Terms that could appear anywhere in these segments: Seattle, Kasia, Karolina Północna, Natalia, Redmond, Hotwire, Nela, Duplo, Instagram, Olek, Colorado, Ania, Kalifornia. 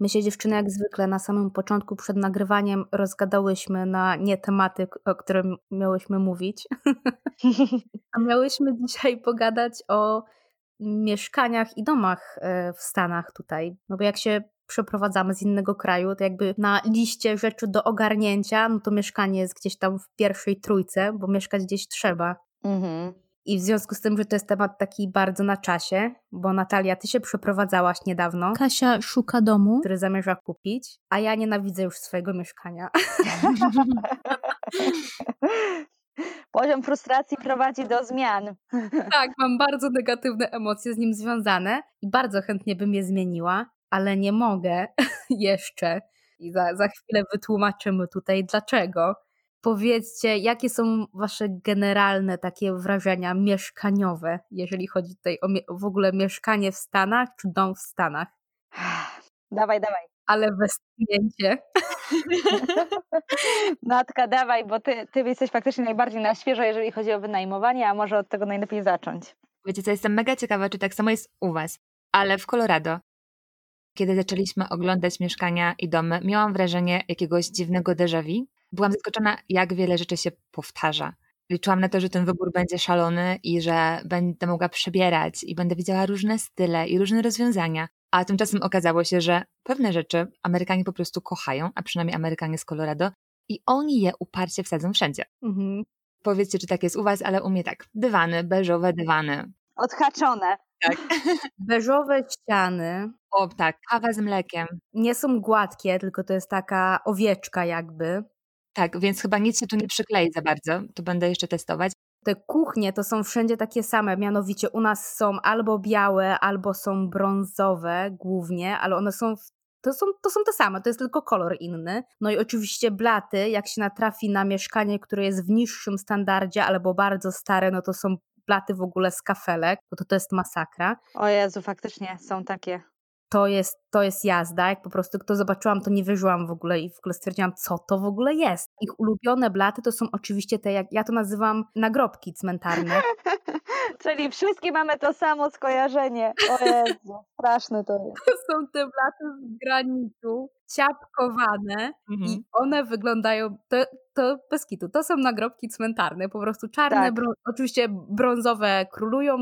My się dziewczyny jak zwykle na samym początku przed nagrywaniem rozgadałyśmy na nie tematy, o którym miałyśmy mówić. A miałyśmy dzisiaj pogadać o mieszkaniach i domach w Stanach tutaj. No bo jak się przeprowadzamy z innego kraju, to jakby na liście rzeczy do ogarnięcia, no to mieszkanie jest gdzieś tam w pierwszej trójce, bo mieszkać gdzieś trzeba. Mhm. I w związku z tym, że to jest temat taki bardzo na czasie, bo Natalia, ty się przeprowadzałaś niedawno. Kasia szuka domu, który zamierza kupić, a ja nienawidzę już swojego mieszkania. Poziom frustracji prowadzi do zmian. Tak, mam bardzo negatywne emocje z nim związane i bardzo chętnie bym je zmieniła, ale nie mogę jeszcze. I za chwilę wytłumaczymy tutaj dlaczego. Powiedzcie, jakie są wasze generalne takie wrażenia mieszkaniowe, jeżeli chodzi tutaj o w ogóle mieszkanie w Stanach czy dom w Stanach? Dawaj. Ale westchnięcie. Natka, dawaj, bo ty jesteś faktycznie najbardziej na świeżo, jeżeli chodzi o wynajmowanie, a może od tego najlepiej zacząć. Wiecie co, jestem mega ciekawa, czy tak samo jest u was, ale w Colorado. Kiedy zaczęliśmy oglądać mieszkania i domy, miałam wrażenie jakiegoś dziwnego déjà vu. Byłam zaskoczona, jak wiele rzeczy się powtarza. Liczyłam na to, że ten wybór będzie szalony i że będę mogła przebierać i będę widziała różne style i różne rozwiązania. A tymczasem okazało się, że pewne rzeczy Amerykanie po prostu kochają, a przynajmniej Amerykanie z Colorado, i oni je uparcie wsadzą wszędzie. Mhm. Powiedzcie, czy tak jest u was, ale u mnie tak. Dywany, beżowe dywany. Odhaczone. Tak. Beżowe ściany. O tak, kawa z mlekiem. Nie są gładkie, tylko to jest taka owieczka jakby. Tak, więc chyba nic się tu nie przyklei za bardzo, to będę jeszcze testować. Te kuchnie to są wszędzie takie same, mianowicie u nas są albo białe, albo są brązowe głównie, ale one są, to są te same, to jest tylko kolor inny. No i oczywiście blaty, jak się natrafi na mieszkanie, które jest w niższym standardzie albo bardzo stare, no to są blaty w ogóle z kafelek, bo to jest masakra. O Jezu, faktycznie są takie. To jest jazda, jak po prostu to zobaczyłam, to nie wierzyłam w ogóle i w ogóle stwierdziłam, co to w ogóle jest. Ich ulubione blaty to są oczywiście te, jak ja to nazywam, nagrobki cmentarne. Czyli wszystkie mamy to samo skojarzenie. O Jezu, straszne to jest. To są te blaty z granitu, ciapkowane i one wyglądają, to bez kitu, to są nagrobki cmentarne, po prostu czarne, tak. Oczywiście brązowe królują,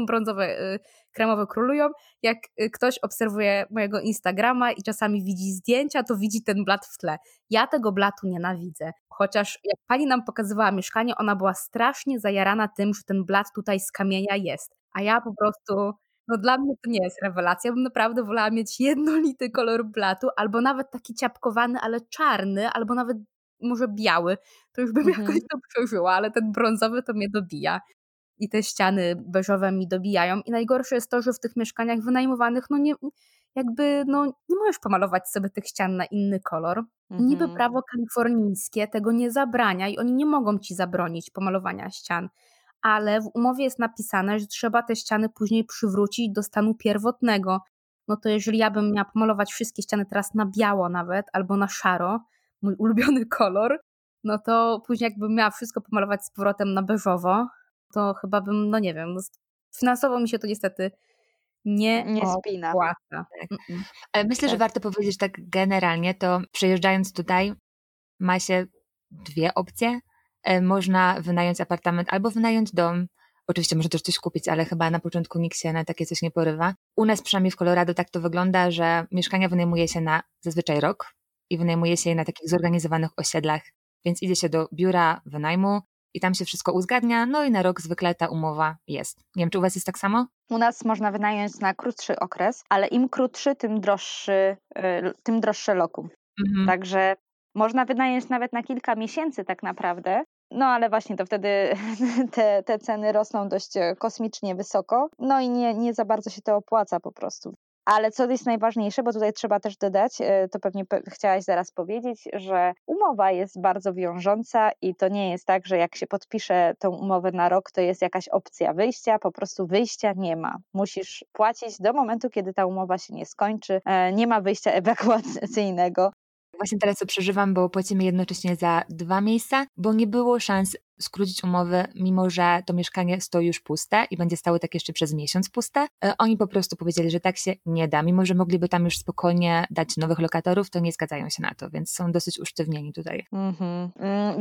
kremowe królują. Jak ktoś obserwuje mojego Instagrama i czasami widzi zdjęcia, to widzi ten blat w tle. Ja tego blatu nienawidzę, chociaż jak pani nam pokazywała mieszkanie, ona była strasznie zajarana tym, że ten blat tutaj z kamienia jest, a ja po prostu... No dla mnie to nie jest rewelacja, bym naprawdę wolała mieć jednolity kolor blatu, albo nawet taki ciapkowany, ale czarny, albo nawet może biały, to już bym jakoś to przeżyła, ale ten brązowy to mnie dobija i te ściany beżowe mi dobijają i najgorsze jest to, że w tych mieszkaniach wynajmowanych nie możesz pomalować sobie tych ścian na inny kolor. Niby prawo kalifornijskie tego nie zabrania i oni nie mogą ci zabronić pomalowania ścian. Ale w umowie jest napisane, że trzeba te ściany później przywrócić do stanu pierwotnego. No to jeżeli ja bym miała pomalować wszystkie ściany teraz na biało nawet, albo na szaro, mój ulubiony kolor, no to później jakbym miała wszystko pomalować z powrotem na beżowo, to chyba bym, finansowo mi się to niestety nie spina. Tak. Myślę, że warto powiedzieć tak generalnie, to przyjeżdżając tutaj ma się dwie opcje. Można wynająć apartament albo wynająć dom. Oczywiście można też coś kupić, ale chyba na początku nikt się na takie coś nie porywa. U nas przynajmniej w Colorado tak to wygląda, że mieszkania wynajmuje się na zazwyczaj rok i wynajmuje się je na takich zorganizowanych osiedlach, więc idzie się do biura wynajmu i tam się wszystko uzgadnia, no i na rok zwykle ta umowa jest. Nie wiem, czy u was jest tak samo? U nas można wynająć na krótszy okres, ale im krótszy, tym droższe lokum. Mhm. Także można wynająć nawet na kilka miesięcy tak naprawdę. No ale właśnie to wtedy te ceny rosną dość kosmicznie wysoko, no i nie za bardzo się to opłaca po prostu. Ale co jest najważniejsze, bo tutaj trzeba też dodać, to pewnie chciałaś zaraz powiedzieć, że umowa jest bardzo wiążąca i to nie jest tak, że jak się podpisze tą umowę na rok, to jest jakaś opcja wyjścia, po prostu wyjścia nie ma. Musisz płacić do momentu, kiedy ta umowa się nie skończy, nie ma wyjścia ewakuacyjnego. Właśnie teraz to przeżywam, bo płacimy jednocześnie za dwa miejsca, bo nie było szans skrócić umowę, mimo że to mieszkanie stoi już puste i będzie stało tak jeszcze przez miesiąc puste. Oni po prostu powiedzieli, że tak się nie da, mimo że mogliby tam już spokojnie dać nowych lokatorów, to nie zgadzają się na to, więc są dosyć usztywnieni tutaj. Mm-hmm.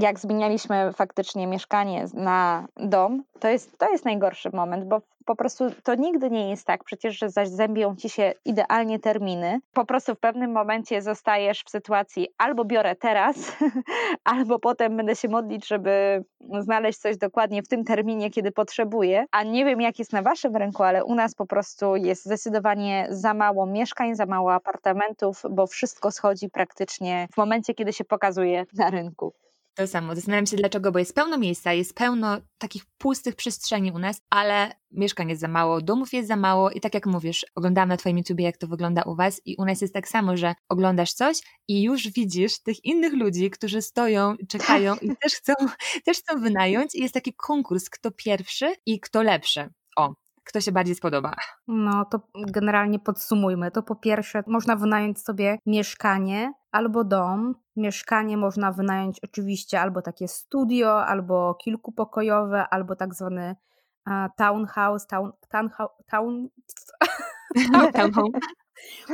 Jak zmienialiśmy faktycznie mieszkanie na dom, to jest najgorszy moment, bo po prostu to nigdy nie jest tak, przecież że zazębią ci się idealnie terminy. Po prostu w pewnym momencie zostajesz w sytuacji albo biorę teraz, albo potem będę się modlić, żeby znaleźć coś dokładnie w tym terminie, kiedy potrzebuję. A nie wiem, jak jest na waszym rynku, ale u nas po prostu jest zdecydowanie za mało mieszkań, za mało apartamentów, bo wszystko schodzi praktycznie w momencie, kiedy się pokazuje na rynku. To samo. Zastanawiam się dlaczego, bo jest pełno miejsca, jest pełno takich pustych przestrzeni u nas, ale mieszkań jest za mało, domów jest za mało i tak jak mówisz, oglądałam na twoim YouTubie, jak to wygląda u was i u nas jest tak samo, że oglądasz coś i już widzisz tych innych ludzi, którzy stoją, czekają i też chcą wynająć i jest taki konkurs, kto pierwszy i kto lepszy. O, kto się bardziej spodoba. No to generalnie podsumujmy. To po pierwsze można wynająć sobie mieszkanie albo dom. Mieszkanie można wynająć oczywiście albo takie studio, albo kilkupokojowe, albo tak zwany townhouse. Townhome.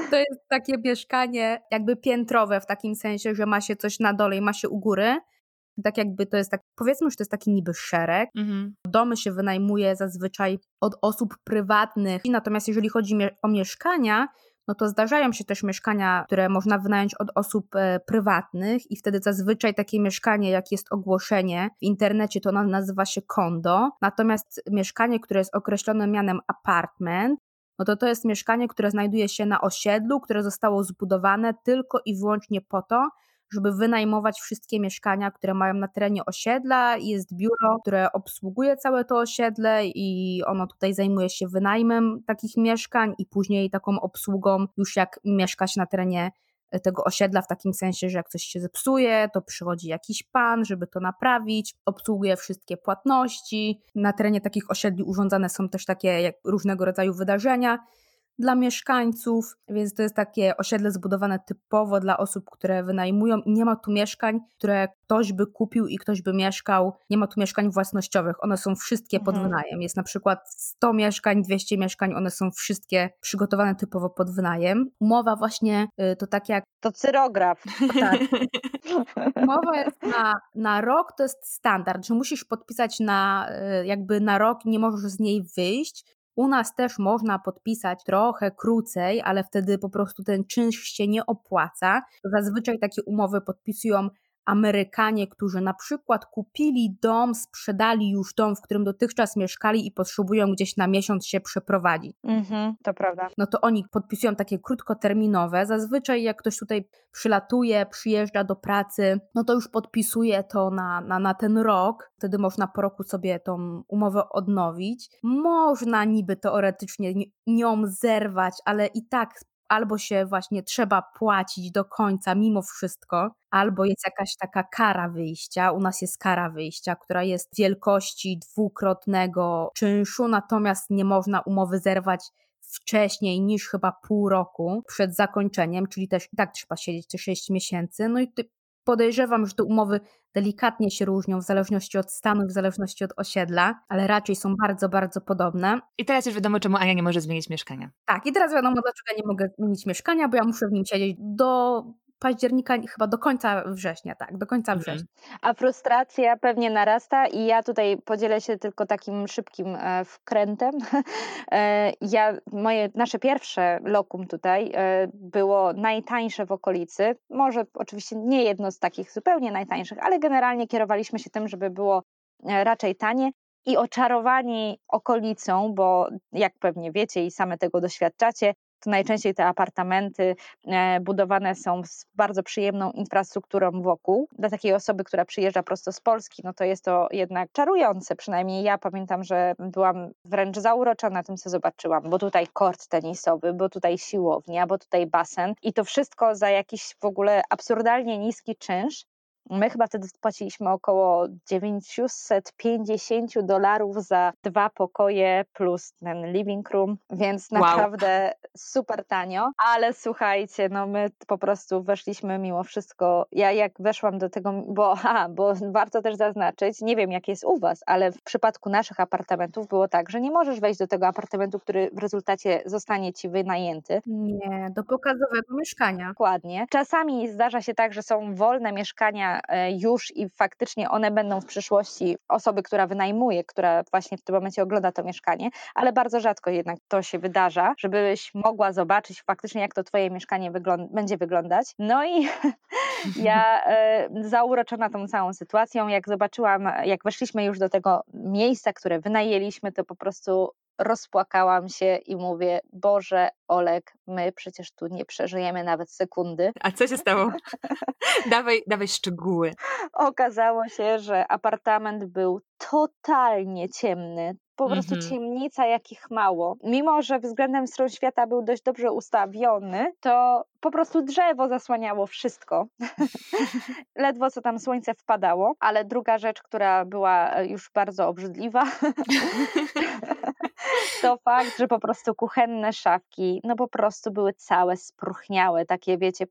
To jest takie mieszkanie jakby piętrowe w takim sensie, że ma się coś na dole i ma się u góry. Tak jakby to jest tak, powiedzmy, że to jest taki niby szereg. Mhm. Domy się wynajmuje zazwyczaj od osób prywatnych. Natomiast jeżeli chodzi o mieszkania, no to zdarzają się też mieszkania, które można wynająć od osób prywatnych i wtedy zazwyczaj takie mieszkanie, jak jest ogłoszenie w internecie, to ono nazywa się kondo. Natomiast mieszkanie, które jest określone mianem apartment, no to jest mieszkanie, które znajduje się na osiedlu, które zostało zbudowane tylko i wyłącznie po to, żeby wynajmować wszystkie mieszkania, które mają na terenie osiedla. Jest biuro, które obsługuje całe to osiedle i ono tutaj zajmuje się wynajmem takich mieszkań i później taką obsługą już jak mieszka się na terenie tego osiedla w takim sensie, że jak coś się zepsuje, to przychodzi jakiś pan, żeby to naprawić, obsługuje wszystkie płatności. Na terenie takich osiedli urządzane są też takie jak różnego rodzaju wydarzenia dla mieszkańców, więc to jest takie osiedle zbudowane typowo dla osób, które wynajmują i nie ma tu mieszkań, które ktoś by kupił i ktoś by mieszkał, nie ma tu mieszkań własnościowych, one są wszystkie pod wynajem, jest na przykład 100 mieszkań, 200 mieszkań, one są wszystkie przygotowane typowo pod wynajem. Umowa właśnie to tak jak... To cyrograf. Tak. Umowa jest na rok, to jest standard, że musisz podpisać na rok, nie możesz z niej wyjść. U nas też można podpisać trochę krócej, ale wtedy po prostu ten czynsz się nie opłaca. Zazwyczaj takie umowy podpisują Amerykanie, którzy na przykład kupili dom, sprzedali już dom, w którym dotychczas mieszkali i potrzebują gdzieś na miesiąc się przeprowadzić. Mhm, to prawda. No to oni podpisują takie krótkoterminowe. Zazwyczaj jak ktoś tutaj przylatuje, przyjeżdża do pracy, no to już podpisuje to na ten rok. Wtedy można po roku sobie tą umowę odnowić. Można niby teoretycznie nią zerwać, ale i tak albo się właśnie trzeba płacić do końca mimo wszystko, albo jest jakaś taka kara wyjścia, u nas jest kara wyjścia, która jest wielkości 2-krotnego czynszu, natomiast nie można umowy zerwać wcześniej niż chyba pół roku przed zakończeniem, czyli też i tak trzeba siedzieć te 6 miesięcy, no i podejrzewam, że te umowy delikatnie się różnią w zależności od stanu, w zależności od osiedla, ale raczej są bardzo, bardzo podobne. I teraz już wiadomo, czemu Ania nie może zmienić mieszkania. Tak, i teraz wiadomo, dlaczego nie mogę zmienić mieszkania, bo ja muszę w nim siedzieć do października, chyba do końca września, tak, do końca września. A frustracja pewnie narasta i ja tutaj podzielę się tylko takim szybkim wkrętem. Nasze pierwsze lokum tutaj było najtańsze w okolicy, może oczywiście nie jedno z takich zupełnie najtańszych, ale generalnie kierowaliśmy się tym, żeby było raczej tanie. I oczarowani okolicą, bo jak pewnie wiecie i same tego doświadczacie, to najczęściej te apartamenty budowane są z bardzo przyjemną infrastrukturą wokół. Dla takiej osoby, która przyjeżdża prosto z Polski, no to jest to jednak czarujące. Przynajmniej ja pamiętam, że byłam wręcz zauroczona tym, co zobaczyłam. Bo tutaj kort tenisowy, bo tutaj siłownia, bo tutaj basen. I to wszystko za jakiś w ogóle absurdalnie niski czynsz. My chyba wtedy płaciliśmy około $950 za 2 pokoje plus ten living room, więc naprawdę super tanio. Ale słuchajcie, no my po prostu weszliśmy mimo wszystko. Ja jak weszłam do tego, bo warto też zaznaczyć, nie wiem jak jest u was, ale w przypadku naszych apartamentów było tak, że nie możesz wejść do tego apartamentu, który w rezultacie zostanie ci wynajęty. Nie, do pokazowego mieszkania. Dokładnie. Czasami zdarza się tak, że są wolne mieszkania już i faktycznie one będą w przyszłości osoby, która wynajmuje, która właśnie w tym momencie ogląda to mieszkanie, ale bardzo rzadko jednak to się wydarza, żebyś mogła zobaczyć faktycznie, jak to twoje mieszkanie będzie wyglądać. No i ja zauroczona tą całą sytuacją, jak zobaczyłam, jak weszliśmy już do tego miejsca, które wynajęliśmy, to po prostu rozpłakałam się i mówię: Boże, Olek, my przecież tu nie przeżyjemy nawet sekundy. A co się stało? dawaj szczegóły. Okazało się, że apartament był totalnie ciemny, po prostu ciemnica jakich mało. Mimo że względem stron świata był dość dobrze ustawiony, to po prostu drzewo zasłaniało wszystko. Ledwo co tam słońce wpadało. Ale druga rzecz, która była już bardzo obrzydliwa, to fakt, że po prostu kuchenne szafki, no po prostu były całe spróchniałe, takie wiecie,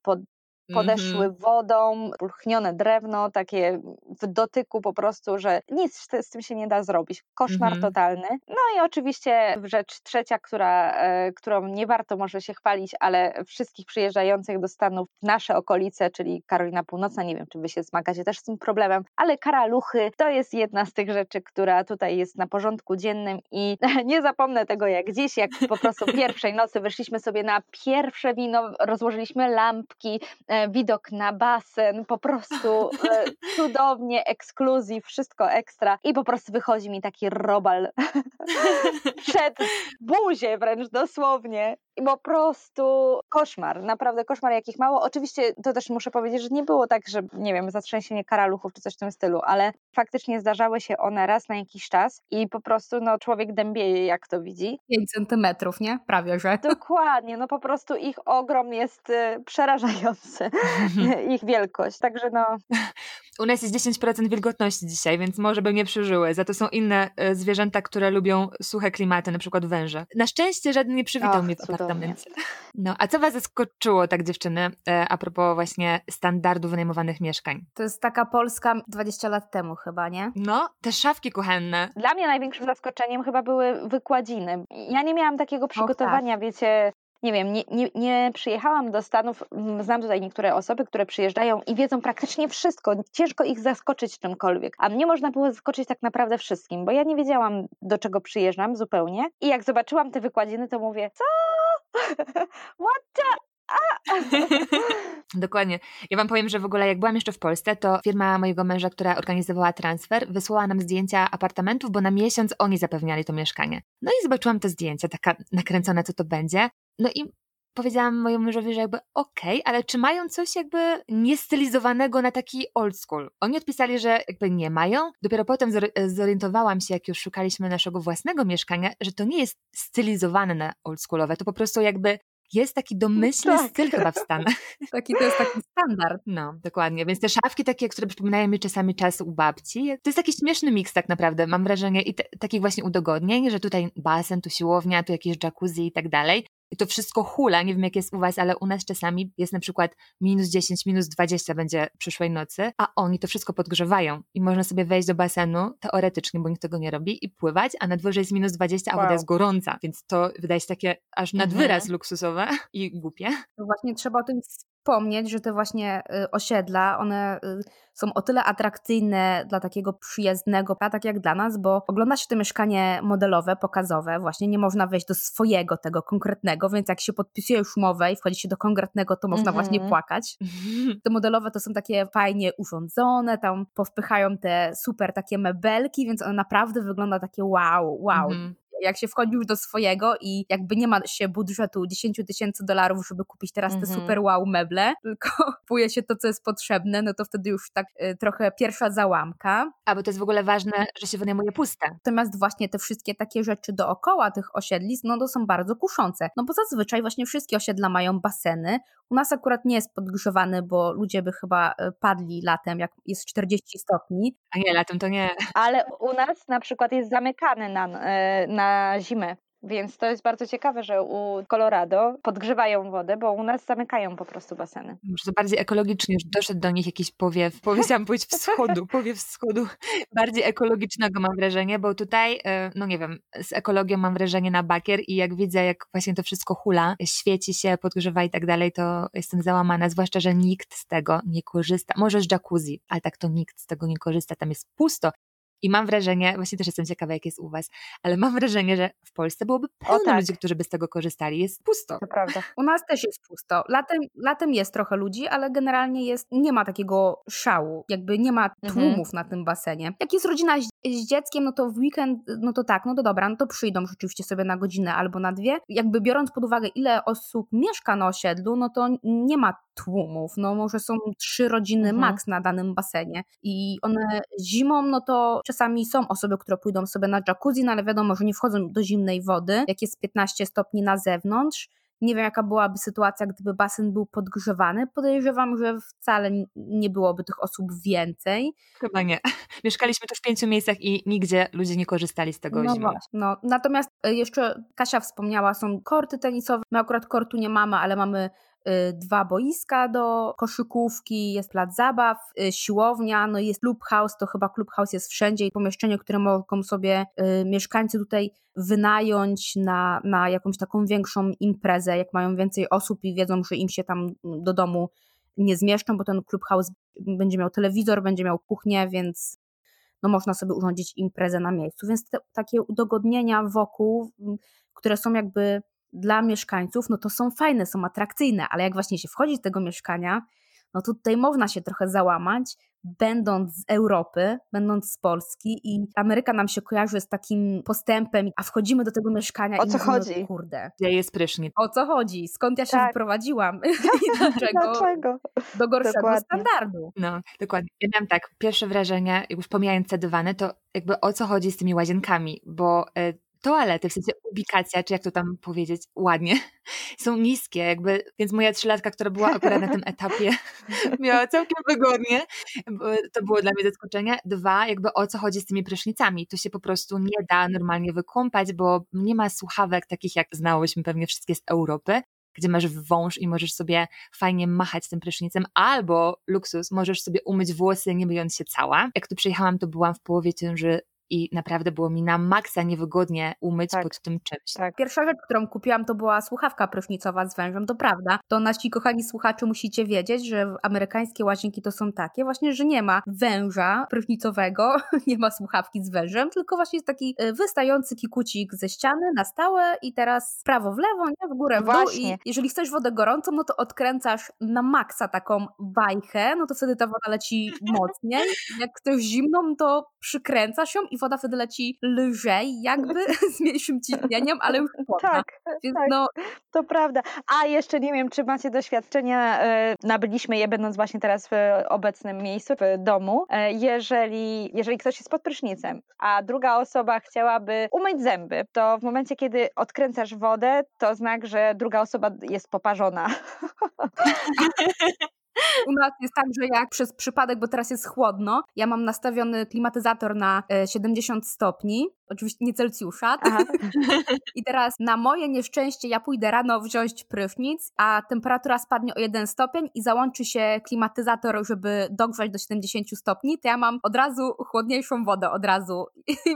podeszły wodą, spróchnione drewno, takie w dotyku po prostu, że nic z tym się nie da zrobić. Koszmar totalny. No i oczywiście rzecz trzecia, którą nie warto może się chwalić, ale wszystkich przyjeżdżających do Stanów w nasze okolice, czyli Karolina Północna, nie wiem, czy wy się zmagacie też z tym problemem, ale karaluchy to jest jedna z tych rzeczy, która tutaj jest na porządku dziennym i nie zapomnę tego jak dziś, jak po prostu pierwszej nocy wyszliśmy sobie na pierwsze wino, rozłożyliśmy lampki, widok na basen, po prostu cudownie, ekskluzji, wszystko ekstra i po prostu wychodzi mi taki robal przed buzię wręcz dosłownie i po prostu koszmar, naprawdę koszmar jakich mało. Oczywiście to też muszę powiedzieć, że nie było tak, że nie wiem, zatrzęsienie karaluchów czy coś w tym stylu, ale faktycznie zdarzały się one raz na jakiś czas i po prostu no człowiek dębieje jak to widzi. 5 centymetrów, nie? Prawie, że. Dokładnie, no po prostu ich ogrom jest przerażający. Ich wielkość, także no. U nas jest 10% wilgotności dzisiaj, więc może by nie przeżyły. Za to są inne zwierzęta, które lubią suche klimaty, na przykład węże. Na szczęście żaden nie przywitał mnie w apartamencie. No, a co was zaskoczyło, tak dziewczyny, a propos właśnie standardu wynajmowanych mieszkań? To jest taka Polska 20 lat temu chyba, nie? No, te szafki kuchenne. Dla mnie największym zaskoczeniem chyba były wykładziny. Ja nie miałam takiego przygotowania, wiecie. Nie wiem, nie przyjechałam do Stanów, znam tutaj niektóre osoby, które przyjeżdżają i wiedzą praktycznie wszystko, ciężko ich zaskoczyć czymkolwiek, a mnie można było zaskoczyć tak naprawdę wszystkim, bo ja nie wiedziałam, do czego przyjeżdżam zupełnie i jak zobaczyłam te wykładziny, to mówię, co? What the... Dokładnie. Ja wam powiem, że w ogóle jak byłam jeszcze w Polsce, to firma mojego męża, która organizowała transfer, wysłała nam zdjęcia apartamentów, bo na miesiąc oni zapewniali to mieszkanie. No i zobaczyłam te zdjęcia, taka nakręcona, co to będzie. No i powiedziałam mojemu mężowi, że jakby okej, ale czy mają coś jakby niestylizowanego na taki old school? Oni odpisali, że jakby nie mają. Dopiero potem zorientowałam się, jak już szukaliśmy naszego własnego mieszkania, że to nie jest stylizowane na old schoolowe, to po prostu jakby jest taki domyślny styl chyba w Stanach. To jest taki standard. No, dokładnie. Więc te szafki takie, które przypominają mi czasami czas u babci, to jest taki śmieszny miks tak naprawdę, mam wrażenie, i takich właśnie udogodnień, że tutaj basen, tu siłownia, tu jakieś jacuzzi i tak dalej. I to wszystko hula, nie wiem jak jest u was, ale u nas czasami jest na przykład -10, -20 będzie przyszłej nocy, a oni to wszystko podgrzewają i można sobie wejść do basenu, teoretycznie, bo nikt tego nie robi, i pływać, a na dworze jest -20, a woda jest gorąca, więc to wydaje się takie aż nad wyraz luksusowe i głupie. No właśnie trzeba o tym wspomnieć, że te właśnie osiedla, one są o tyle atrakcyjne dla takiego przyjezdnego, tak jak dla nas, bo ogląda się to mieszkanie modelowe, pokazowe, właśnie nie można wejść do swojego tego konkretnego, więc jak się podpisuje już umowę i wchodzi się do konkretnego, to można właśnie płakać. Te modelowe to są takie fajnie urządzone, tam powpychają te super takie mebelki, więc ono naprawdę wygląda takie wow. jak się wchodzi już do swojego i jakby nie ma się budżetu $10,000, żeby kupić teraz te super wow meble, tylko kupuje się to, co jest potrzebne, no to wtedy już tak trochę pierwsza załamka. A, bo to jest w ogóle ważne, że się wynajmuje puste. Natomiast właśnie te wszystkie takie rzeczy dookoła tych osiedlisk, no to są bardzo kuszące, no bo zazwyczaj właśnie wszystkie osiedla mają baseny. U nas akurat nie jest podgrzewany, bo ludzie by chyba padli latem, jak jest 40 stopni. A nie, latem to nie. Ale u nas na przykład jest zamykany na zimę. Więc to jest bardzo ciekawe, że u Colorado podgrzewają wodę, bo u nas zamykają po prostu baseny. Może to bardziej ekologicznie, że doszedł do nich jakiś powiew, chciałam powiedzieć wschodu, powiew wschodu, bardziej ekologicznego mam wrażenie, bo tutaj, no nie wiem, z ekologią mam wrażenie na bakier i jak widzę, jak właśnie to wszystko hula, świeci się, podgrzewa i tak dalej, to jestem załamana, zwłaszcza, że nikt z tego nie korzysta. Może z jacuzzi, ale tak to nikt z tego nie korzysta, tam jest pusto. I mam wrażenie, właśnie też jestem ciekawa, jak jest u was, ale mam wrażenie, że w Polsce byłoby pełno ludzi, którzy by z tego korzystali. Jest pusto. To prawda. U nas też jest pusto. Latem jest trochę ludzi, ale generalnie nie ma takiego szału, jakby nie ma tłumów na tym basenie. Jak jest rodzina z dzieckiem, no to w weekend, no to tak, no to dobra, no to przyjdą rzeczywiście sobie na godzinę albo na dwie. Jakby biorąc pod uwagę, ile osób mieszka na osiedlu, no to nie ma tłumów. No może są 3 rodziny maks na danym basenie i one zimą, no to czasami są osoby, które pójdą sobie na jacuzzi, no ale wiadomo, że nie wchodzą do zimnej wody, jak jest 15 stopni na zewnątrz. Nie wiem, jaka byłaby sytuacja, gdyby basen był podgrzewany. Podejrzewam, że wcale nie byłoby tych osób więcej. Chyba nie. Mieszkaliśmy tu w 5 miejscach i nigdzie ludzie nie korzystali z tego zimą. No, natomiast jeszcze Kasia wspomniała, są korty tenisowe. My akurat kortu nie mamy, ale mamy 2 boiska do koszykówki, jest plac zabaw, siłownia, no jest clubhouse, to chyba clubhouse jest wszędzie i pomieszczenie, które mogą sobie mieszkańcy tutaj wynająć na jakąś taką większą imprezę, jak mają więcej osób i wiedzą, że im się tam do domu nie zmieszczą, bo ten clubhouse będzie miał telewizor, będzie miał kuchnię, więc no można sobie urządzić imprezę na miejscu, więc takie udogodnienia wokół, które są jakby dla mieszkańców, no to są fajne, są atrakcyjne, ale jak właśnie się wchodzi z tego mieszkania, no to tutaj można się trochę załamać, będąc z Europy, będąc z Polski i Ameryka nam się kojarzy z takim postępem, a wchodzimy do tego mieszkania i mówimy, chodzi? Kurde. Gdzie jest prysznic? O co chodzi? Skąd ja się wyprowadziłam? I dlaczego? Do gorszego standardu. No, dokładnie. Ja miałam tak, pierwsze wrażenie, już pomijając te dywany, to jakby o co chodzi z tymi łazienkami, bo toalety, w sensie ubikacja, czy jak to tam powiedzieć ładnie, są niskie jakby, więc moja 3-latka, która była akurat na tym etapie, miała całkiem wygodnie, to było dla mnie zaskoczenie. 2, jakby o co chodzi z tymi prysznicami, to się po prostu nie da normalnie wykąpać, bo nie ma słuchawek takich jak znałyśmy pewnie wszystkie z Europy, gdzie masz wąż i możesz sobie fajnie machać tym prysznicem, albo luksus, możesz sobie umyć włosy, nie myjąc się cała. Jak tu przyjechałam, to byłam w połowie ciąży i naprawdę było mi na maksa niewygodnie umyć pod tym czymś. Tak. Pierwsza rzecz, którą kupiłam, to była słuchawka prysznicowa z wężem, to prawda. To nasi kochani słuchacze musicie wiedzieć, że amerykańskie łazienki to są takie właśnie, że nie ma węża prysznicowego, nie ma słuchawki z wężem, tylko właśnie jest taki wystający kikucik ze ściany na stałe i teraz prawo w lewo, nie? W górę w dół właśnie. I jeżeli chcesz wodę gorącą, no to odkręcasz na maksa taką bajkę, no to wtedy ta woda leci mocniej. Jak chcesz zimną, to przykręcasz ją i woda wtedy leci lżej, jakby z mniejszym ciśnieniem, ale już chłodna. Tak, no, to prawda. A jeszcze nie wiem, czy macie doświadczenia, nabyliśmy je będąc właśnie teraz w obecnym miejscu, w domu. Jeżeli ktoś jest pod prysznicem, a druga osoba chciałaby umyć zęby, to w momencie, kiedy odkręcasz wodę, to znak, że druga osoba jest poparzona. U nas jest tak, że jak przez przypadek, bo teraz jest chłodno, ja mam nastawiony klimatyzator na 70 stopni, oczywiście nie Celsjusza. I teraz na moje nieszczęście ja pójdę rano wziąć prysznic, a temperatura spadnie o 1 stopień i załączy się klimatyzator, żeby dogrzać do 70 stopni, to ja mam od razu chłodniejszą wodę, od razu.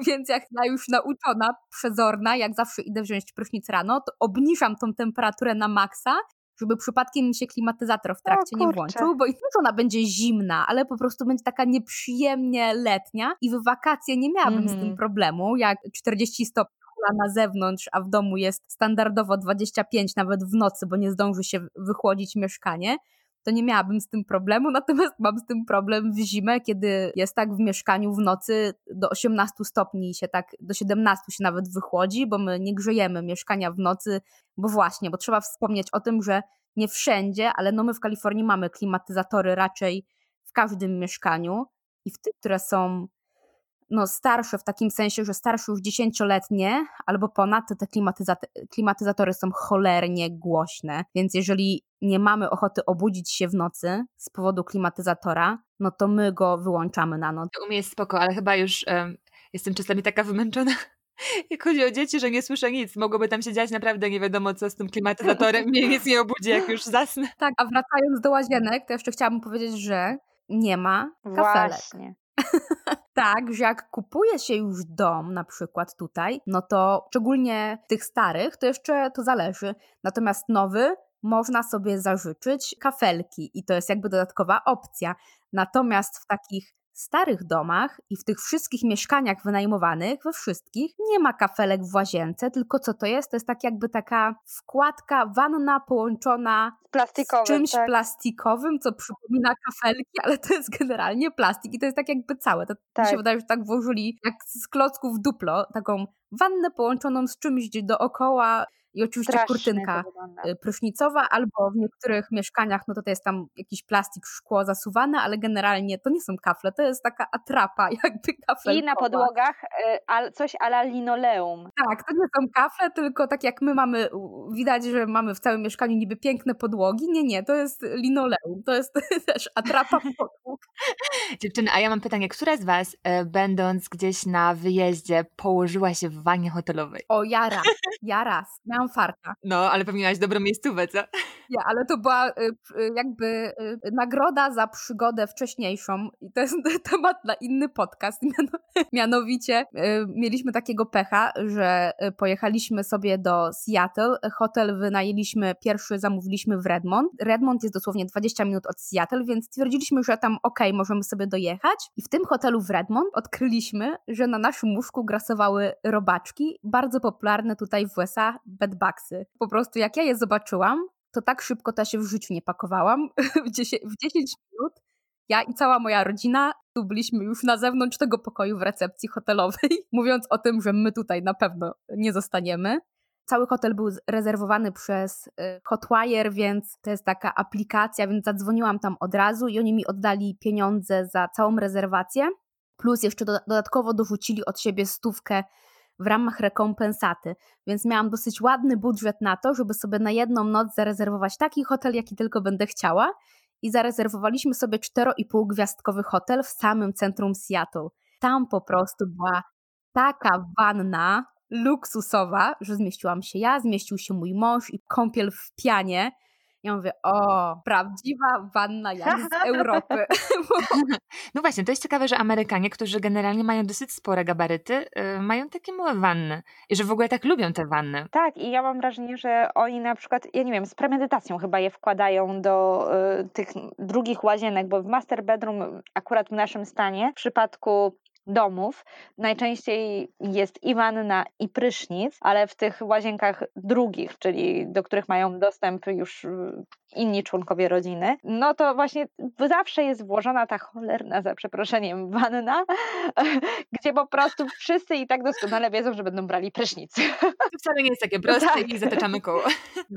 Więc jak ja już nauczona, przezorna, jak zawsze idę wziąć prysznic rano, to obniżam tą temperaturę na maksa, żeby przypadkiem mi się klimatyzator w trakcie nie włączył, bo i to ona będzie zimna, ale po prostu będzie taka nieprzyjemnie letnia i w wakacje nie miałabym z tym problemu, jak 40 stopni na zewnątrz, a w domu jest standardowo 25 nawet w nocy, bo nie zdąży się wychłodzić mieszkanie, to nie miałabym z tym problemu, natomiast mam z tym problem w zimę, kiedy jest tak w mieszkaniu w nocy do 18 stopni się tak, do 17 się nawet wychłodzi, bo my nie grzejemy mieszkania w nocy, bo właśnie, bo trzeba wspomnieć o tym, że nie wszędzie, ale no my w Kalifornii mamy klimatyzatory raczej w każdym mieszkaniu i w tych, które są no starsze w takim sensie, że starsze już 10-letnie albo ponad, to te klimatyzatory są cholernie głośne, więc jeżeli nie mamy ochoty obudzić się w nocy z powodu klimatyzatora, no to my go wyłączamy na noc. U mnie jest spoko, ale chyba już jestem czasami taka wymęczona, jak chodzi o dzieci, że nie słyszę nic. Mogłoby tam się dziać naprawdę nie wiadomo co z tym klimatyzatorem. Mnie nic nie obudzi, jak już zasnę. Tak, a wracając do łazienek, to jeszcze chciałabym powiedzieć, że nie ma kafelek. Właśnie. Tak, że jak kupuje się już dom na przykład tutaj, no to szczególnie tych starych, to jeszcze to zależy. Natomiast nowy można sobie zażyczyć kafelki i to jest jakby dodatkowa opcja. Natomiast w takich starych domach i w tych wszystkich mieszkaniach wynajmowanych, we wszystkich, nie ma kafelek w łazience, tylko co to jest? To jest tak jakby taka wkładka, wanna połączona z czymś tak plastikowym, co przypomina kafelki, ale to jest generalnie plastik i to jest tak jakby całe. To tak mi się wydaje, że tak włożyli jak z klocków Duplo, taką wannę połączoną z czymś dookoła. I oczywiście strasznie kurtynka prysznicowa, albo w niektórych mieszkaniach, no to jest tam jakiś plastik, szkło zasuwane, ale generalnie to nie są kafle, to jest taka atrapa jakby kafelkowa. I na podłogach coś a la linoleum. Tak, to nie są kafle, tylko tak jak my mamy, widać, że mamy w całym mieszkaniu niby piękne podłogi, nie, to jest linoleum, to jest też atrapa podłóg. Dziewczyny, a ja mam pytanie, która z was, będąc gdzieś na wyjeździe, położyła się w wannie hotelowej? O, ja raz. Farta. No, ale pewnie miałaś dobrą miejscówkę, co? Nie, ale to była jakby nagroda za przygodę wcześniejszą i to jest temat na inny podcast. Mianowicie mieliśmy takiego pecha, że pojechaliśmy sobie do Seattle, hotel wynajęliśmy, pierwszy zamówiliśmy w Redmond. Redmond jest dosłownie 20 minut od Seattle, więc stwierdziliśmy, że tam możemy sobie dojechać i w tym hotelu w Redmond odkryliśmy, że na naszym łóżku grasowały robaczki, bardzo popularne tutaj w USA, bedbugsy. Po prostu jak ja je zobaczyłam, to tak szybko to ja się w życiu nie pakowałam. W 10 minut ja i cała moja rodzina tu byliśmy już na zewnątrz tego pokoju w recepcji hotelowej, mówiąc o tym, że my tutaj na pewno nie zostaniemy. Cały hotel był rezerwowany przez Hotwire, więc to jest taka aplikacja, więc zadzwoniłam tam od razu i oni mi oddali pieniądze za całą rezerwację, plus jeszcze dodatkowo dorzucili od siebie 100 w ramach rekompensaty, więc miałam dosyć ładny budżet na to, żeby sobie na jedną noc zarezerwować taki hotel, jaki tylko będę chciała i zarezerwowaliśmy sobie 4,5-gwiazdkowy hotel w samym centrum Seattle. Tam po prostu była taka wanna luksusowa, że zmieściłam się ja, zmieścił się mój mąż i kąpiel w pianie. Ja mówię, o, prawdziwa wanna jak z Europy. No właśnie, to jest ciekawe, że Amerykanie, którzy generalnie mają dosyć spore gabaryty, mają takie małe wanny i że w ogóle tak lubią te wanny. Tak, i ja mam wrażenie, że oni na przykład, ja nie wiem, z premedytacją chyba je wkładają do tych drugich łazienek, bo w master bedroom akurat w naszym stanie, w przypadku domów. Najczęściej jest i wanna, i prysznic, ale w tych łazienkach drugich, czyli do których mają dostęp już inni członkowie rodziny, no to właśnie zawsze jest włożona ta cholerna, za przeproszeniem, wanna, gdzie po prostu wszyscy i tak doskonale wiedzą, że będą brali prysznic. To wcale nie jest takie proste, tak. I zataczamy koło.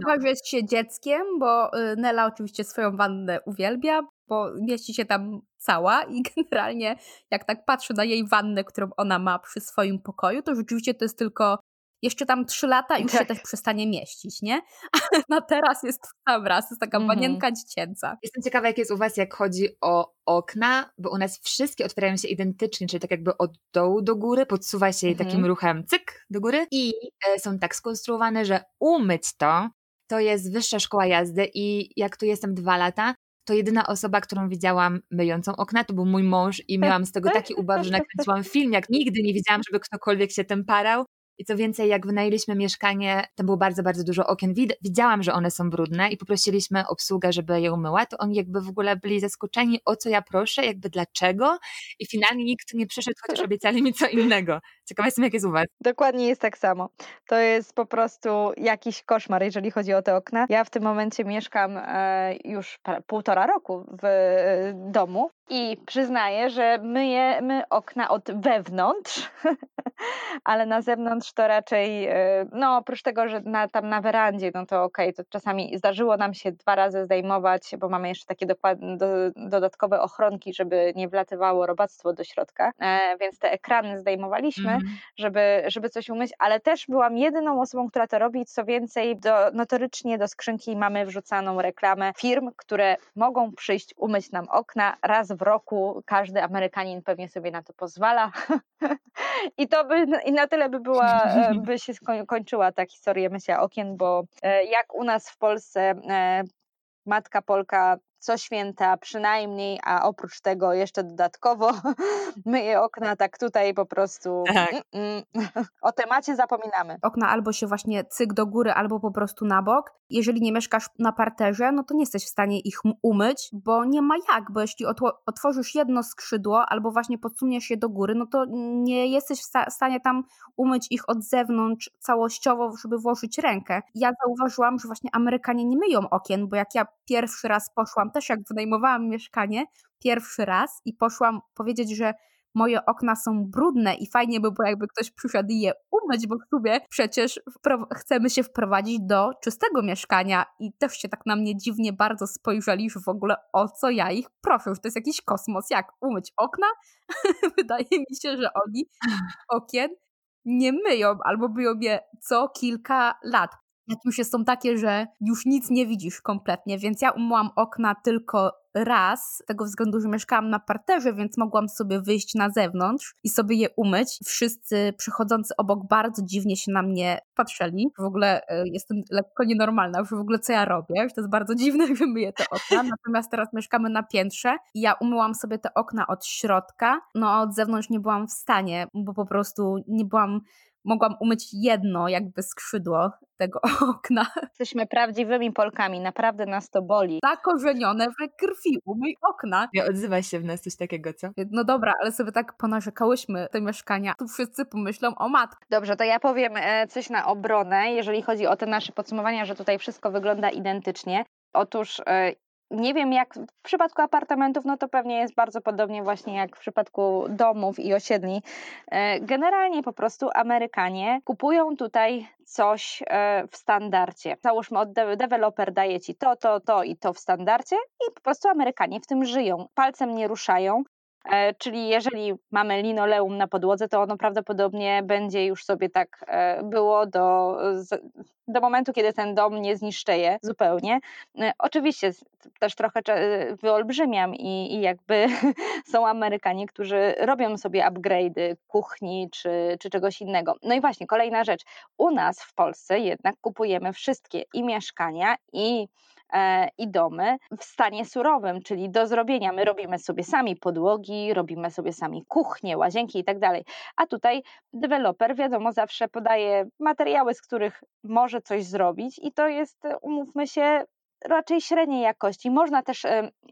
Chyba jest się dzieckiem, bo Nela oczywiście swoją wannę uwielbia, bo mieści się tam cała i generalnie jak tak patrzę na jej wannę, którą ona ma przy swoim pokoju, to rzeczywiście to jest tylko jeszcze tam 3 lata i już się też przestanie mieścić, nie? A na teraz jest tam raz, jest taka wanienka dziecięca. Jestem ciekawa, jak jest u was, jak chodzi o okna, bo u nas wszystkie otwierają się identycznie, czyli tak jakby od dołu do góry, podsuwa się je takim ruchem cyk do góry i są tak skonstruowane, że umyć to jest wyższa szkoła jazdy i jak tu jestem 2 lata, to jedyna osoba, którą widziałam myjącą okna, to był mój mąż i miałam z tego taki ubaw, że nakręciłam film, jak nigdy nie widziałam, żeby ktokolwiek się tym parał. I co więcej, jak wynajęliśmy mieszkanie, tam było bardzo, bardzo dużo okien. Widziałam, że one są brudne i poprosiliśmy obsługę, żeby je umyła. To oni jakby w ogóle byli zaskoczeni, o co ja proszę, jakby dlaczego. I finalnie nikt nie przyszedł, chociaż obiecali mi co innego. Ciekawa jestem, jak jest u was. Dokładnie jest tak samo. To jest po prostu jakiś koszmar, jeżeli chodzi o te okna. Ja w tym momencie mieszkam już półtora roku w domu i przyznaję, że myjemy okna od wewnątrz, ale na zewnątrz to raczej, no oprócz tego, że tam na werandzie, no to okej, to czasami zdarzyło nam się 2 razy zdejmować, bo mamy jeszcze takie dodatkowe ochronki, żeby nie wlatywało robactwo do środka, więc te ekrany zdejmowaliśmy, żeby coś umyć, ale też byłam jedyną osobą, która to robi, co więcej, notorycznie do skrzynki mamy wrzucaną reklamę firm, które mogą przyjść umyć nam okna raz w roku, każdy Amerykanin pewnie sobie na to pozwala. I na tyle by się kończyła ta historia mycia okien, bo jak u nas w Polsce matka Polka co święta przynajmniej, a oprócz tego jeszcze dodatkowo myje okna, tak tutaj po prostu tak. O temacie zapominamy. Okna albo się właśnie cyk do góry, albo po prostu na bok. Jeżeli nie mieszkasz na parterze, no to nie jesteś w stanie ich umyć, bo nie ma jak, bo jeśli otworzysz jedno skrzydło albo właśnie podsuniesz je do góry, no to nie jesteś w stanie tam umyć ich od zewnątrz całościowo, żeby włożyć rękę. Ja zauważyłam, że właśnie Amerykanie nie myją okien, bo jak ja pierwszy raz poszłam, też jak wynajmowałam mieszkanie, pierwszy raz i poszłam powiedzieć, że moje okna są brudne i fajnie by było, jakby ktoś przyszedł je umyć, bo w sumie przecież chcemy się wprowadzić do czystego mieszkania i też się tak na mnie dziwnie bardzo spojrzeli, że w ogóle o co ja ich proszę, że to jest jakiś kosmos, jak umyć okna? Wydaje mi się, że oni okien nie myją albo myją je co kilka lat. Jak już są takie, że już nic nie widzisz kompletnie, więc ja umyłam okna tylko raz, z tego względu, że mieszkałam na parterze, więc mogłam sobie wyjść na zewnątrz i sobie je umyć. Wszyscy przechodzący obok bardzo dziwnie się na mnie patrzyli. W ogóle jestem lekko nienormalna, już w ogóle co ja robię, już to jest bardzo dziwne, że myję te okna. Natomiast teraz mieszkamy na piętrze i ja umyłam sobie te okna od środka, no a od zewnątrz nie byłam w stanie, bo po prostu mogłam umyć jedno jakby skrzydło tego okna. Jesteśmy prawdziwymi Polkami, naprawdę nas to boli. Zakorzenione we krwi, umyj okna. Nie odzywa się w nas coś takiego, co? No dobra, ale sobie tak ponarzekałyśmy te mieszkania, tu wszyscy pomyślą o matce. Dobrze, to ja powiem coś na obronę, jeżeli chodzi o te nasze podsumowania, że tutaj wszystko wygląda identycznie. Otóż nie wiem, jak w przypadku apartamentów, no to pewnie jest bardzo podobnie właśnie jak w przypadku domów i osiedli. Generalnie po prostu Amerykanie kupują tutaj coś w standardzie. Załóżmy, deweloper daje ci to i to w standardzie i po prostu Amerykanie w tym żyją. Palcem nie ruszają. Czyli jeżeli mamy linoleum na podłodze, to ono prawdopodobnie będzie już sobie tak było do momentu, kiedy ten dom nie zniszczeje zupełnie. Oczywiście też trochę wyolbrzymiam i jakby są Amerykanie, którzy robią sobie upgrade'y kuchni czy czegoś innego. No i właśnie, kolejna rzecz. U nas w Polsce jednak kupujemy wszystkie i mieszkania i domy w stanie surowym, czyli do zrobienia. My robimy sobie sami podłogi, robimy sobie sami kuchnie, łazienki i tak dalej. A tutaj deweloper, wiadomo, zawsze podaje materiały, z których może coś zrobić i to jest, umówmy się, raczej średniej jakości. Można też,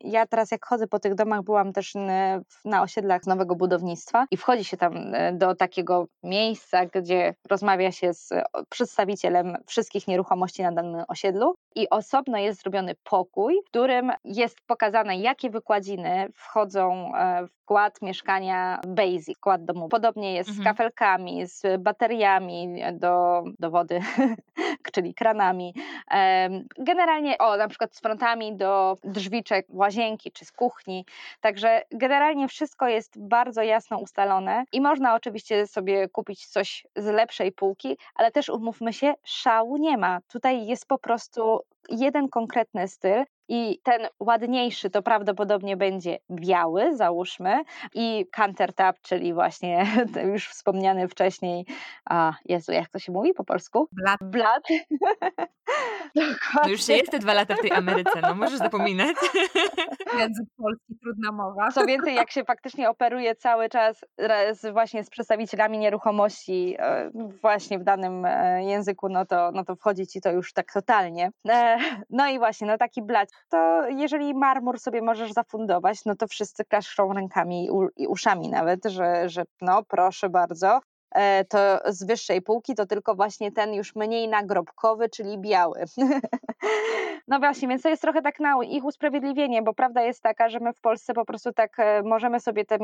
ja teraz jak chodzę po tych domach, byłam też na osiedlach nowego budownictwa i wchodzi się tam do takiego miejsca, gdzie rozmawia się z przedstawicielem wszystkich nieruchomości na danym osiedlu i osobno jest zrobiony pokój, w którym jest pokazane, jakie wykładziny wchodzą w wkład mieszkania basic, wkład domu. Podobnie jest z kafelkami, z bateriami do wody, czyli kranami. Generalnie na przykład z frontami do drzwiczek, łazienki czy z kuchni. Także generalnie wszystko jest bardzo jasno ustalone i można oczywiście sobie kupić coś z lepszej półki, ale też umówmy się, szału nie ma. Tutaj jest po prostu jeden konkretny styl i ten ładniejszy to prawdopodobnie będzie biały, załóżmy, i countertop, czyli właśnie już wspomniany wcześniej, Jezu, jak to się mówi po polsku? Blat. No już się jest te 2 lata w tej Ameryce, no możesz zapominać. język polski, trudna mowa. Co więcej, jak się faktycznie operuje cały czas właśnie z przedstawicielami nieruchomości właśnie w danym języku, no to wchodzi ci to już tak totalnie. No i właśnie, no taki blać. To jeżeli marmur sobie możesz zafundować, no to wszyscy klaszczą rękami i uszami nawet, że no proszę bardzo. To z wyższej półki to tylko właśnie ten już mniej nagrobkowy, czyli biały. No właśnie, więc to jest trochę tak na ich usprawiedliwienie, bo prawda jest taka, że my w Polsce po prostu tak możemy sobie te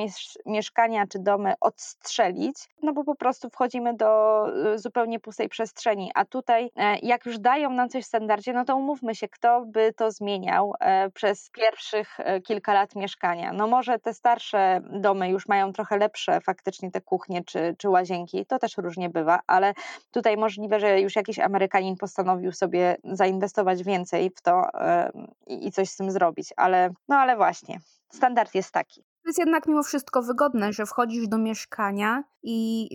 mieszkania czy domy odstrzelić, no bo po prostu wchodzimy do zupełnie pustej przestrzeni, a tutaj jak już dają nam coś w standardzie, no to umówmy się, kto by to zmieniał przez pierwszych kilka lat mieszkania. No może te starsze domy już mają trochę lepsze faktycznie te kuchnie czy łazienki, to też różnie bywa, ale tutaj możliwe, że już jakiś Amerykanin postanowił sobie zainwestować więcej w to i coś z tym zrobić, ale właśnie, standard jest taki. To jest jednak mimo wszystko wygodne, że wchodzisz do mieszkania,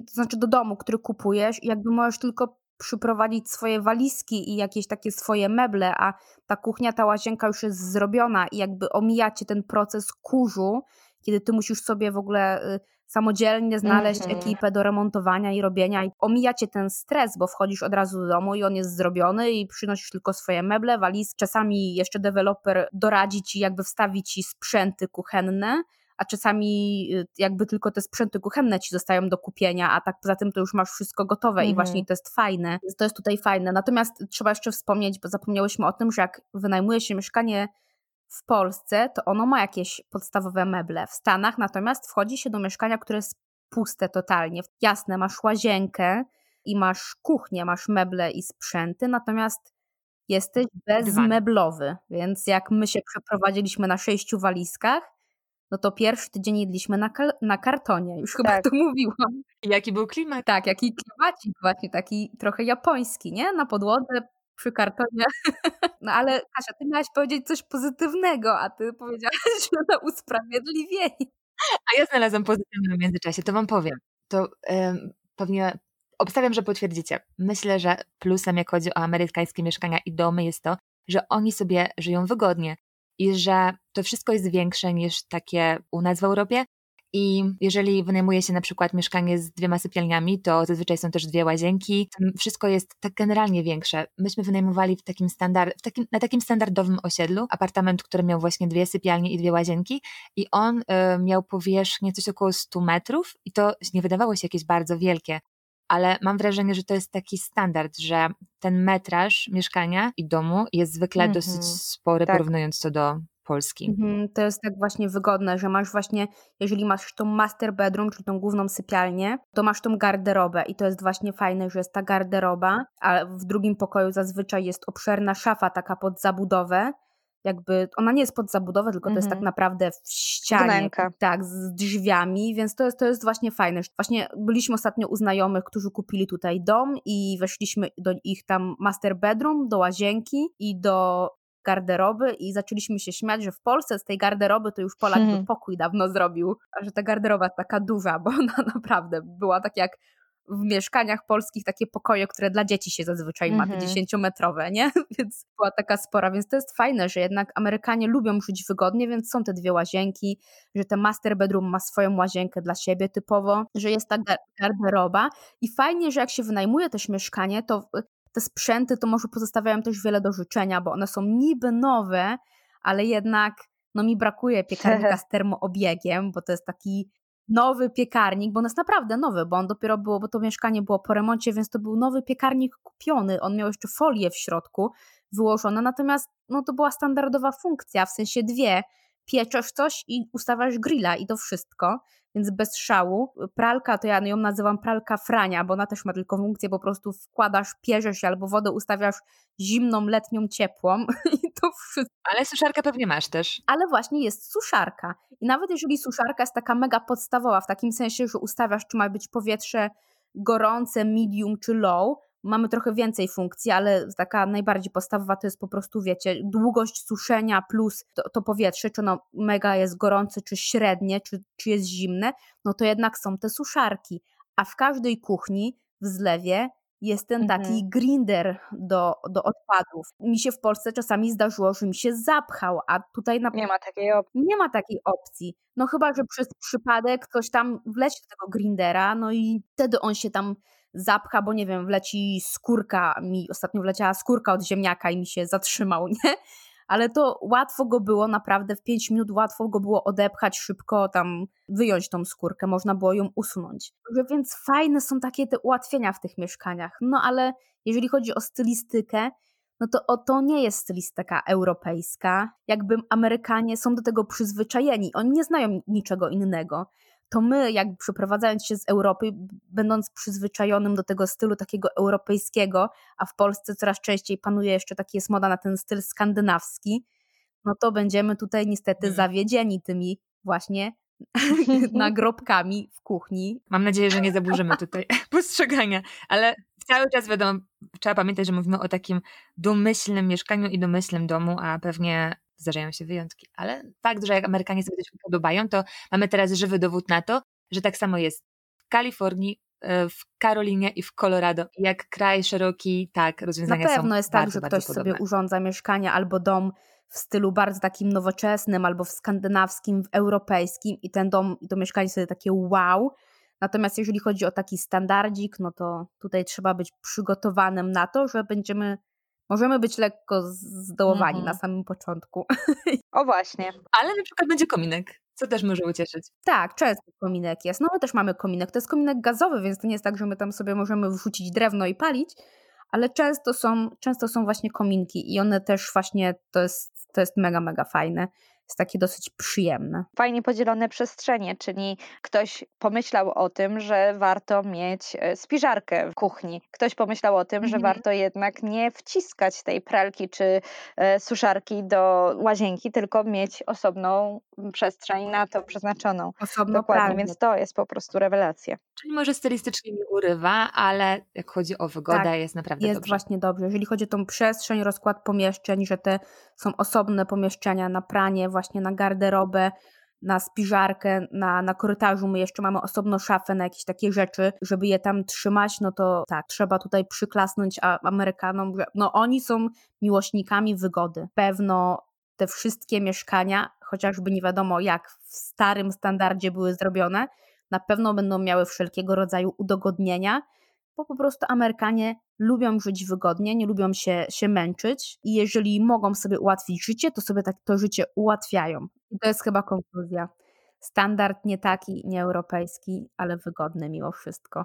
to znaczy do domu, który kupujesz i jakby możesz tylko przyprowadzić swoje walizki i jakieś takie swoje meble, a ta kuchnia, ta łazienka już jest zrobiona i jakby omijacie ten proces kurzu, kiedy ty musisz sobie w ogóle samodzielnie znaleźć ekipę do remontowania i robienia i omijacie ten stres, bo wchodzisz od razu do domu i on jest zrobiony i przynosisz tylko swoje meble, walizki. Czasami jeszcze deweloper doradzi ci, jakby wstawi ci sprzęty kuchenne, a czasami jakby tylko te sprzęty kuchenne ci zostają do kupienia, a tak poza tym to już masz wszystko gotowe i właśnie to jest fajne. To jest tutaj fajne. Natomiast trzeba jeszcze wspomnieć, bo zapomniałyśmy o tym, że jak wynajmuje się mieszkanie w Polsce, to ono ma jakieś podstawowe meble. W Stanach natomiast wchodzi się do mieszkania, które jest puste totalnie. Jasne, masz łazienkę i masz kuchnię, masz meble i sprzęty, natomiast jesteś bezmeblowy. Więc jak my się przeprowadziliśmy na 6 walizkach, no to pierwszy tydzień jedliśmy na kartonie. Już chyba to mówiłam. Jaki był klimat? Tak, jaki klimacik właśnie, taki trochę japoński, nie? Na podłodze, przy kartonie. No ale Kasia, ty miałaś powiedzieć coś pozytywnego, a ty powiedziałaś na usprawiedliwienie. A ja znalazłam pozytywne w międzyczasie, to wam powiem. To pewnie, obstawiam, że potwierdzicie. Myślę, że plusem, jak chodzi o amerykańskie mieszkania i domy, jest to, że oni sobie żyją wygodnie i że to wszystko jest większe niż takie u nas w Europie. I jeżeli wynajmuje się na przykład mieszkanie z 2 sypialniami, to zazwyczaj są też 2 łazienki. Wszystko jest tak generalnie większe. Myśmy wynajmowali na takim standardowym osiedlu apartament, który miał właśnie 2 sypialnie i 2 łazienki i on miał powierzchnię coś około 100 metrów i to nie wydawało się jakieś bardzo wielkie, ale mam wrażenie, że to jest taki standard, że ten metraż mieszkania i domu jest zwykle dosyć spory, porównując to do Polski. To jest tak właśnie wygodne, że masz właśnie, jeżeli masz tą master bedroom, czyli tą główną sypialnię, to masz tą garderobę i to jest właśnie fajne, że jest ta garderoba, a w drugim pokoju zazwyczaj jest obszerna szafa taka pod zabudowę, jakby ona nie jest pod zabudowę, tylko to jest tak naprawdę w ścianie, wnęka. Tak, z drzwiami, więc to jest właśnie fajne. Właśnie byliśmy ostatnio u znajomych, którzy kupili tutaj dom i weszliśmy do ich tam master bedroom, do łazienki i do garderoby i zaczęliśmy się śmiać, że w Polsce z tej garderoby to już Polak by pokój dawno zrobił, a że ta garderoba taka duża, bo ona naprawdę była tak jak w mieszkaniach polskich takie pokoje, które dla dzieci się zazwyczaj ma, te 10-metrowe, nie? Więc była taka spora, więc to jest fajne, że jednak Amerykanie lubią żyć wygodnie, więc są te 2 łazienki, że ten master bedroom ma swoją łazienkę dla siebie typowo, że jest ta garderoba i fajnie, że jak się wynajmuje też mieszkanie, to te sprzęty to może pozostawiają też wiele do życzenia, bo one są niby nowe, ale jednak no mi brakuje piekarnika z termoobiegiem, bo to jest taki nowy piekarnik, bo on jest naprawdę nowy, bo on dopiero było, bo to mieszkanie było po remoncie, więc to był nowy piekarnik kupiony, on miał jeszcze folię w środku wyłożoną, natomiast no to była standardowa funkcja, w sensie 2, pieczesz coś i ustawiasz grilla i to wszystko, więc bez szału. Pralka, to ja ją nazywam pralka frania, bo ona też ma tylko funkcję, po prostu wkładasz, pierzesz albo wodę ustawiasz zimną, letnią, ciepłą i to wszystko. Ale suszarkę pewnie masz też. Ale właśnie jest suszarka i nawet jeżeli suszarka jest taka mega podstawowa, w takim sensie, że ustawiasz, czy ma być powietrze gorące, medium czy low, mamy trochę więcej funkcji, ale taka najbardziej podstawowa to jest po prostu, wiecie, długość suszenia plus to powietrze, czy ono mega jest gorące, czy średnie, czy jest zimne, no to jednak są te suszarki. A w każdej kuchni w zlewie Jest ten taki grinder do odpadów. Mi się w Polsce czasami zdarzyło, że mi się zapchał, a tutaj nie ma takiej opcji. No chyba, że przez przypadek ktoś tam wleci do tego grindera, no i wtedy on się tam zapcha, bo nie wiem, wleci skórka. Mi ostatnio wleciała skórka od ziemniaka i mi się zatrzymał, nie? Ale to łatwo go było, naprawdę w 5 minut łatwo go było odepchać, szybko tam wyjąć tą skórkę, można było ją usunąć. Więc fajne są takie te ułatwienia w tych mieszkaniach. No ale jeżeli chodzi o stylistykę, no to to nie jest stylistyka europejska. Jakby Amerykanie są do tego przyzwyczajeni, oni nie znają niczego innego. To my, jak przeprowadzając się z Europy, będąc przyzwyczajonym do tego stylu takiego europejskiego, a w Polsce coraz częściej panuje jeszcze taki jest moda na ten styl skandynawski, no to będziemy tutaj niestety zawiedzieni tymi właśnie nagrobkami w kuchni. Mam nadzieję, że nie zaburzymy tutaj postrzegania, ale cały czas wiadomo, trzeba pamiętać, że mówimy o takim domyślnym mieszkaniu i domyślnym domu, a pewnie zdarzają się wyjątki, ale fakt, że jak Amerykanie sobie coś podobają, to mamy teraz żywy dowód na to, że tak samo jest w Kalifornii, w Karolinie i w Colorado. Jak kraj szeroki, tak, rozwiązania są bardzo, na pewno jest tak, że ktoś sobie urządza mieszkanie albo dom w stylu bardzo takim nowoczesnym, albo w skandynawskim, w europejskim i ten dom i to mieszkanie sobie takie wow. Natomiast jeżeli chodzi o taki standardzik, no to tutaj trzeba być przygotowanym na to, że możemy być lekko zdołowani na samym początku. O właśnie. Ale na przykład będzie kominek, co też może ucieszyć. Tak, często kominek jest. No my też mamy kominek. To jest kominek gazowy, więc to nie jest tak, że my tam sobie możemy wrzucić drewno i palić, ale często są właśnie kominki i one też właśnie, to jest mega, mega fajne. Jest takie dosyć przyjemne. Fajnie podzielone przestrzenie, czyli ktoś pomyślał o tym, że warto mieć spiżarkę w kuchni. Ktoś pomyślał o tym, że warto jednak nie wciskać tej pralki czy suszarki do łazienki, tylko mieć osobną przestrzeń na to przeznaczoną. Dokładnie, więc to jest po prostu rewelacja. Czyli może stylistycznie nie urywa, ale jak chodzi o wygodę, tak, jest naprawdę dobrze. Jest właśnie dobrze. Jeżeli chodzi o tą przestrzeń, rozkład pomieszczeń, że te są osobne pomieszczenia na pranie, właśnie na garderobę, na spiżarkę, na korytarzu my jeszcze mamy osobno szafę na jakieś takie rzeczy, żeby je tam trzymać, no to tak, trzeba tutaj przyklasnąć Amerykanom, że no oni są miłośnikami wygody. Pewno te wszystkie mieszkania, chociażby nie wiadomo jak w starym standardzie były zrobione, na pewno będą miały wszelkiego rodzaju udogodnienia, bo po prostu Amerykanie lubią żyć wygodnie, nie lubią się męczyć i jeżeli mogą sobie ułatwić życie, to sobie tak to życie ułatwiają. I to jest chyba konkluzja. Standard nie taki, nie europejski, ale wygodny mimo wszystko.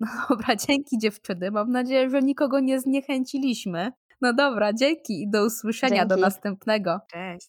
No dobra, dzięki dziewczyny. Mam nadzieję, że nikogo nie zniechęciliśmy. No dobra, dzięki i do usłyszenia, do następnego. Cześć.